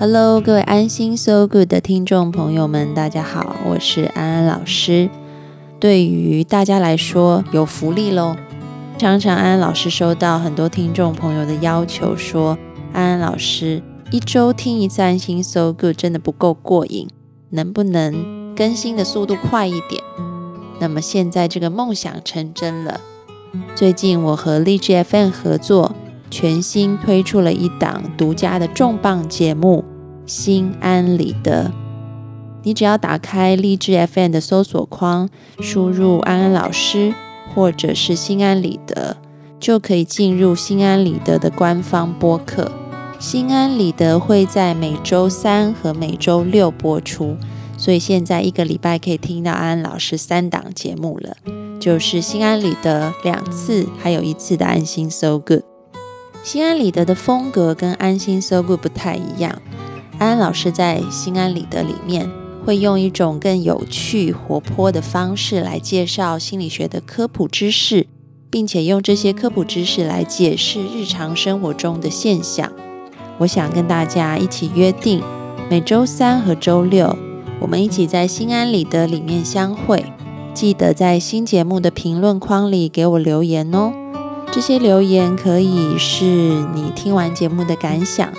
Hello， 各位安心 So Good 的听众朋友们，大家好，我是安安老师。对于大家来说，有福利咯。常常安安老师收到很多听众朋友的要求说，安安老师，一周听一次安心 So Good 真的不够过瘾，能不能更新的速度快一点？那么现在这个梦想成真了。最近我和荔枝 FM 合作，全新推出了一档独家的重磅节目《心安理得》。你只要打开荔枝 FM 的搜索框，输入安安老师或者是心安理得，就可以进入心安理得的官方播客。心安理得会在每周三和每周六播出，所以现在一个礼拜可以听到安安老师3档节目了，就是心安理得2次，还有1次的安心 So Good。心安理得的风格跟安心 So Good 不太一样，安安老师在心安理得里面会用一种更有趣活泼的方式来介绍心理学的科普知识，并且用这些科普知识来解释日常生活中的现象。我想跟大家一起约定，每周三和周六我们一起在心安理得里面相会，记得在新节目的评论框里给我留言哦。这些留言可以是你听完节目的感想，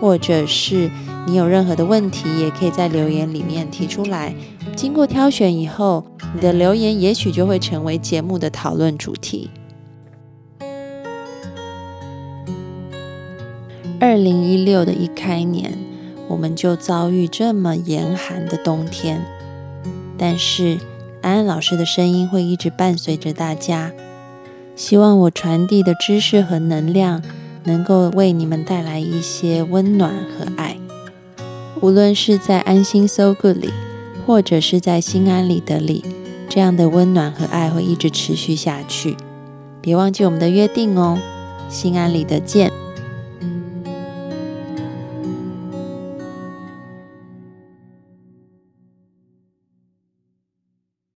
或者是你有任何的问题，也可以在留言里面提出来。经过挑选以后，你的留言也许就会成为节目的讨论主题。2016的一开年，我们就遭遇这么严寒的冬天，但是安安老师的声音会一直伴随着大家，希望我传递的知识和能量能够为你们带来一些温暖和爱。无论是在安心 So Good 里，或者是在心安理得里，这样的温暖和爱会一直持续下去。别忘记我们的约定哦，心安理得见。